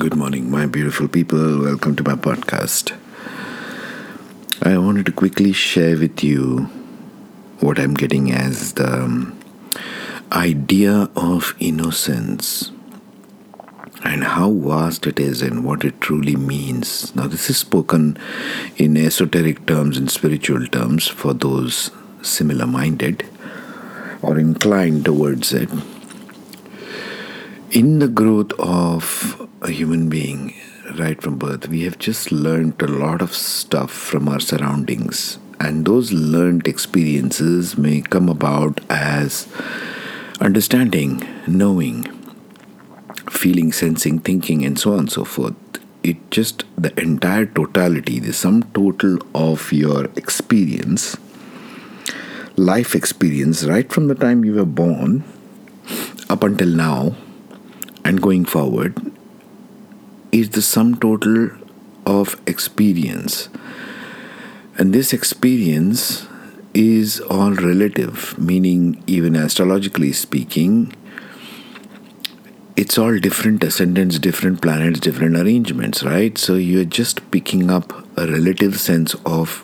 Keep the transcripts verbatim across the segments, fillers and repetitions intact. Good morning, my beautiful people. Welcome to my podcast. I wanted to quickly share with you what I'm getting as the idea of innocence and how vast it is and what it truly means. Now, this is spoken in esoteric terms and spiritual terms for those similar-minded or inclined towards it. In the growth of a human being, right from birth, we have just learned a lot of stuff from our surroundings, and those learned experiences may come about as understanding, knowing, feeling, sensing, thinking, and so on and so forth. It just, the entire totality, the sum total of your experience, life experience, right from the time you were born up until now, and going forward is the sum total of experience. And this experience is all relative, meaning even astrologically speaking, it's all different ascendants, different planets, different arrangements, right? So you're just picking up a relative sense of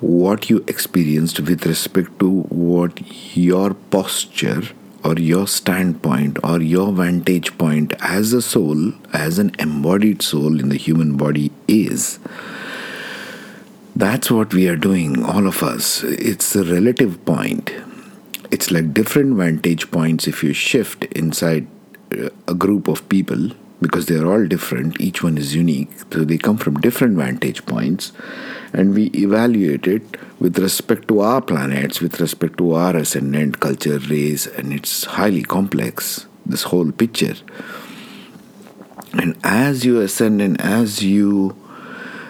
what you experienced with respect to what your posture or your standpoint or your vantage point as a soul, as an embodied soul in the human body is. That's what we are doing, all of us. It's a relative point. It's like different vantage points if you shift inside a group of people, because they're all different, each one is unique, so they come from different vantage points, and we evaluate it with respect to our planets, with respect to our ascendant, culture, race, and it's highly complex, this whole picture. And as you ascend and as you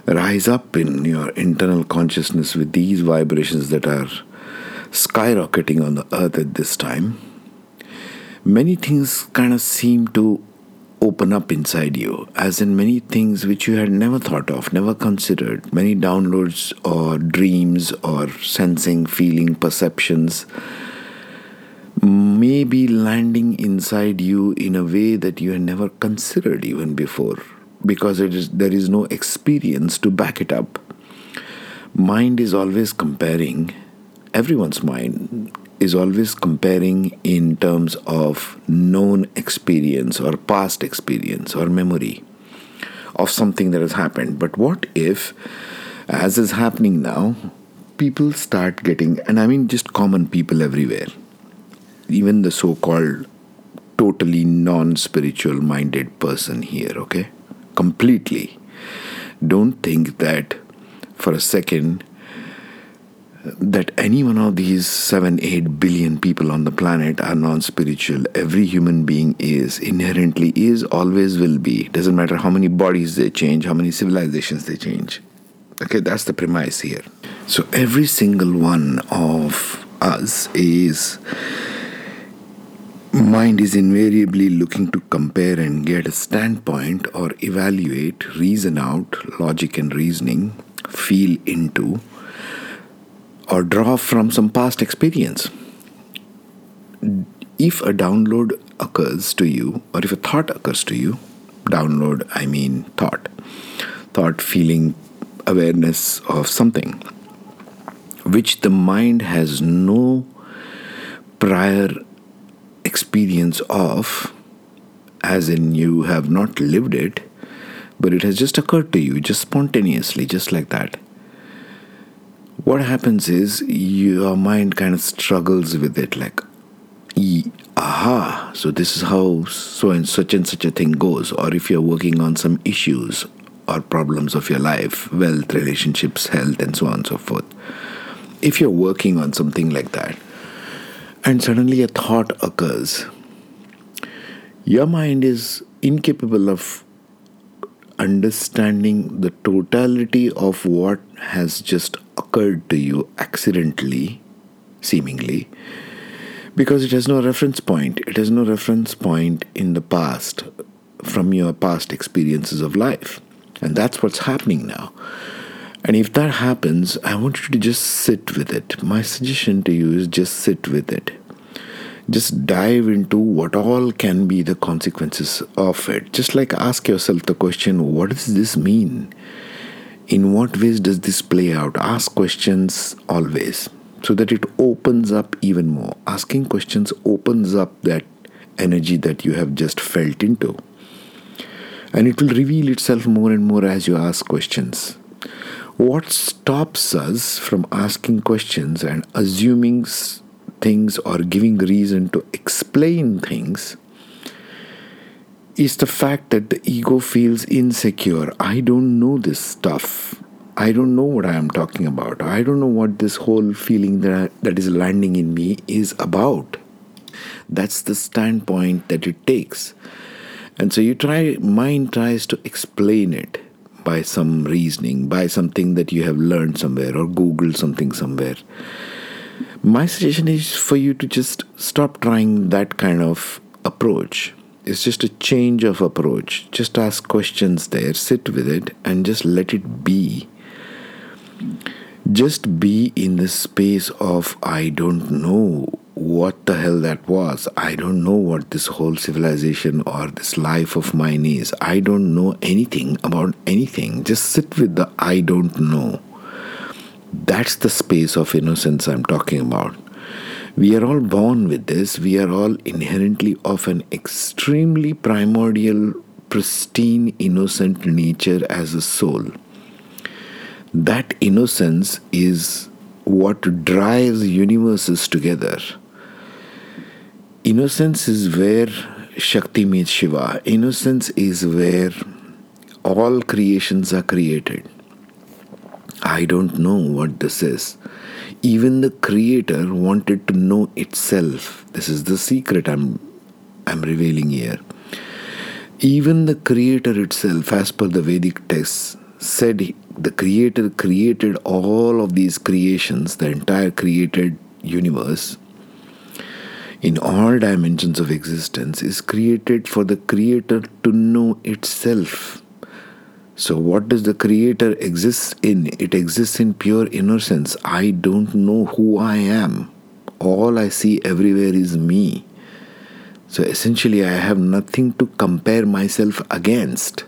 rise up in your internal consciousness with these vibrations that are skyrocketing on the earth at this time, many things kind of seem to open up inside you, as in many things which you had never thought of, never considered, many downloads or dreams or sensing, feeling, perceptions may be landing inside you in a way that you had never considered even before, because it is, there is no experience to back it up. Mind is always comparing, everyone's mind is always comparing in terms of known experience or past experience or memory of something that has happened. But what if, as is happening now, people start getting, and I mean just common people everywhere, even the so-called totally non-spiritual minded person here, okay? Completely. Don't think that for a second that any one of these seven, eight billion people on the planet are non-spiritual. Every human being is, inherently is, always will be. Doesn't matter how many bodies they change, how many civilizations they change. Okay, that's the premise here. So every single one of us is, mind is invariably looking to compare and get a standpoint or evaluate, reason out, logic and reasoning, feel into, or draw from some past experience. If a download occurs to you, or if a thought occurs to you, download, I mean thought, thought, feeling, awareness of something, which the mind has no prior experience of, as in you have not lived it, but it has just occurred to you, just spontaneously, just like that. What happens is your mind kind of struggles with it, like, aha, so this is how so and such and such a thing goes. Or if you're working on some issues or problems of your life, wealth, relationships, health, and so on and so forth. If you're working on something like that, and suddenly a thought occurs, your mind is incapable of understanding the totality of what has just occurred to you accidentally, seemingly, because it has no reference point. It has no reference point in the past, from your past experiences of life. And that's what's happening now. And if that happens, I want you to just sit with it. My suggestion to you is just sit with it. just dive into what all can be the consequences of it. Just like ask yourself the question, what does this mean? In what ways does this play out? Ask questions always, so that it opens up even more. Asking questions opens up that energy that you have just felt into. And it will reveal itself more and more as you ask questions. What stops us from asking questions and assuming things or giving reason to explain things is the fact that the ego feels insecure. I don't know this stuff. I don't know what I am talking about. I don't know what this whole feeling that I, that is landing in me is about. That's the standpoint that it takes. And so you try, mind tries to explain it by some reasoning, by something that you have learned somewhere or Googled something somewhere. My suggestion is for you to just stop trying that kind of approach. It's just a change of approach. Just ask questions there, sit with it, and just let it be. Just be in the space of, I don't know what the hell that was. I don't know what this whole civilization or this life of mine is. I don't know anything about anything. Just sit with the I don't know. That's the space of innocence I'm talking about. We are all born with this. We are all inherently of an extremely primordial, pristine, innocent nature as a soul. That innocence is what drives universes together. Innocence is where Shakti meets Shiva. Innocence is where all creations are created. I don't know what this is. Even the Creator wanted to know itself. This is the secret I'm, I'm revealing here. Even the Creator itself, as per the Vedic texts, said the Creator created all of these creations, the entire created universe, in all dimensions of existence, is created for the Creator to know itself. So what does the Creator exist in? It exists in pure innocence. I don't know who I am. All I see everywhere is me. So essentially, I have nothing to compare myself against.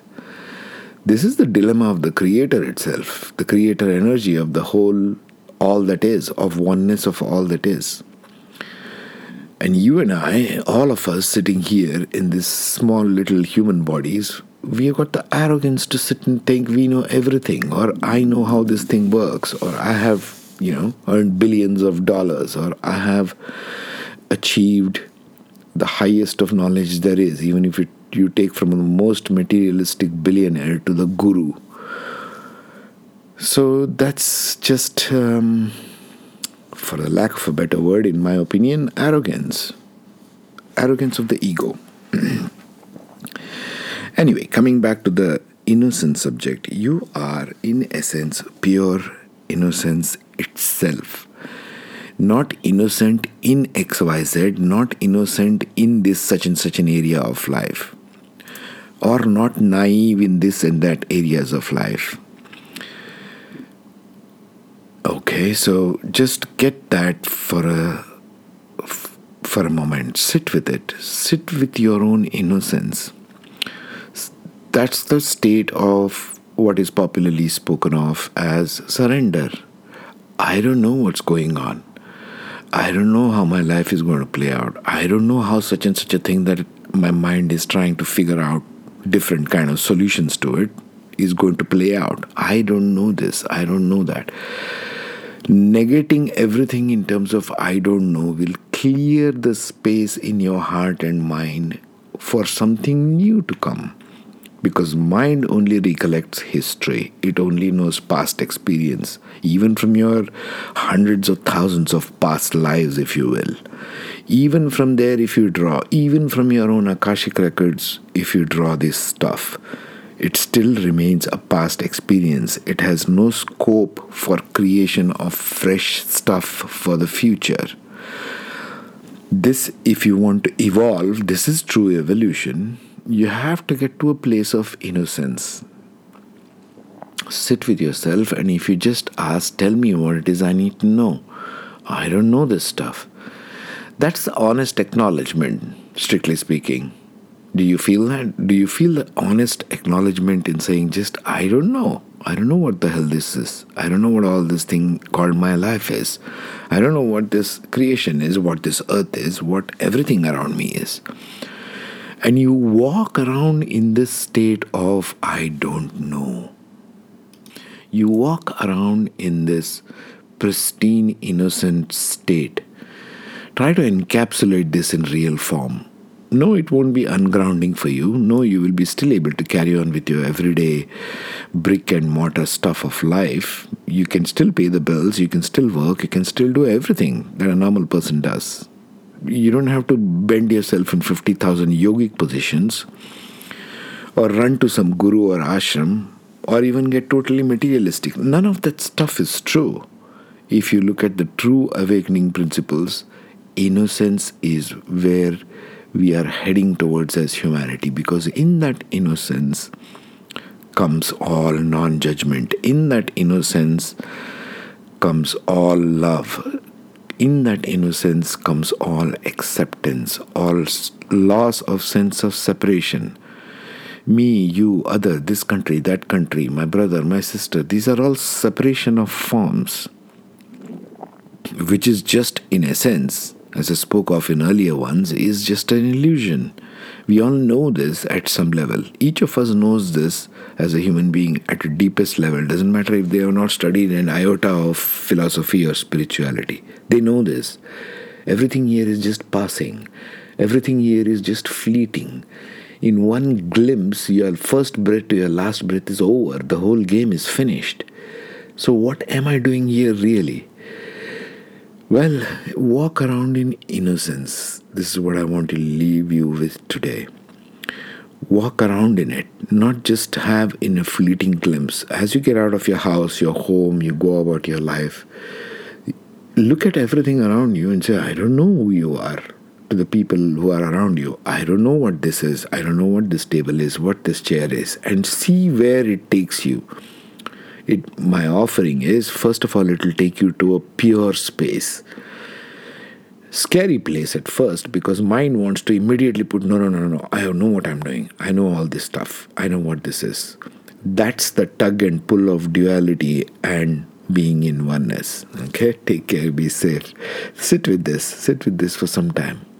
This is the dilemma of the Creator itself, the Creator energy of the whole, all that is, of oneness of all that is. And you and I, all of us sitting here in this small little human bodies, we have got the arrogance to sit and think we know everything, or I know how this thing works, or I have, you know, earned billions of dollars, or I have achieved the highest of knowledge there is, even if it you take from the most materialistic billionaire to the guru. So that's just, um, for the lack of a better word, in my opinion, arrogance. Arrogance of the ego. Anyway, coming back to the innocent subject, you are in essence pure innocence itself. Not innocent in X Y Z, not innocent in this such and such an area of life, or not naive in this and that areas of life. Okay, so just get that for a, for a moment. Sit with it. Sit with your own innocence. That's the state of what is popularly spoken of as surrender. I don't know what's going on. I don't know how my life is going to play out. I don't know how such and such a thing that my mind is trying to figure out different kind of solutions to it is going to play out. I don't know this. I don't know that. Negating everything in terms of I don't know will clear the space in your heart and mind for something new to come. Because mind only recollects history. It only knows past experience, even from your hundreds of thousands of past lives, if you will. Even from there, if you draw, even from your own Akashic records, if you draw this stuff, it still remains a past experience. It has no scope for creation of fresh stuff for the future. This, if you want to evolve, this is true evolution. You have to get to a place of innocence. Sit with yourself, and if you just ask, tell me what it is I need to know. I don't know this stuff. That's the honest acknowledgement, strictly speaking. Do you feel that? Do you feel the honest acknowledgement in saying just, I don't know. I don't know what the hell this is. I don't know what all this thing called my life is. I don't know what this creation is, what this earth is, what everything around me is. And you walk around in this state of, I don't know. You walk around in this pristine, innocent state. Try to encapsulate this in real form. No, it won't be ungrounding for you. No, you will be still able to carry on with your everyday brick and mortar stuff of life. You can still pay the bills, you can still work, you can still do everything that a normal person does. You don't have to bend yourself in fifty thousand yogic positions or run to some guru or ashram or even get totally materialistic. None of that stuff is true. If you look at the true awakening principles, innocence is where we are heading towards as humanity, because in that innocence comes all non-judgment. In that innocence comes all love. In that innocence comes all acceptance, all loss of sense of separation. Me, you, other, this country, that country, my brother, my sister, these are all separation of forms, which is just, in essence, as I spoke of in earlier ones, is just an illusion. We all know this at some level. Each of us knows this as a human being at the deepest level. Doesn't matter if they have not studied an iota of philosophy or spirituality. They know this. Everything here is just passing. Everything here is just fleeting. In one glimpse, your first breath to your last breath is over. The whole game is finished. So what am I doing here really? Well, walk around in innocence. This is what I want to leave you with today. Walk around in it, not just have in a fleeting glimpse. As you get out of your house, your home, you go about your life, look at everything around you and say, I don't know who you are, to the people who are around you. I don't know what this is. I don't know what this table is, what this chair is, and see where it takes you. It, my offering is, first of all, it will take you to a pure space. Scary place at first, because mind wants to immediately put, no, no, no, no, I know what I'm doing. I know all this stuff. I know what this is. That's the tug and pull of duality and being in oneness. Okay? Take care. Be safe. Sit with this. Sit with this for some time.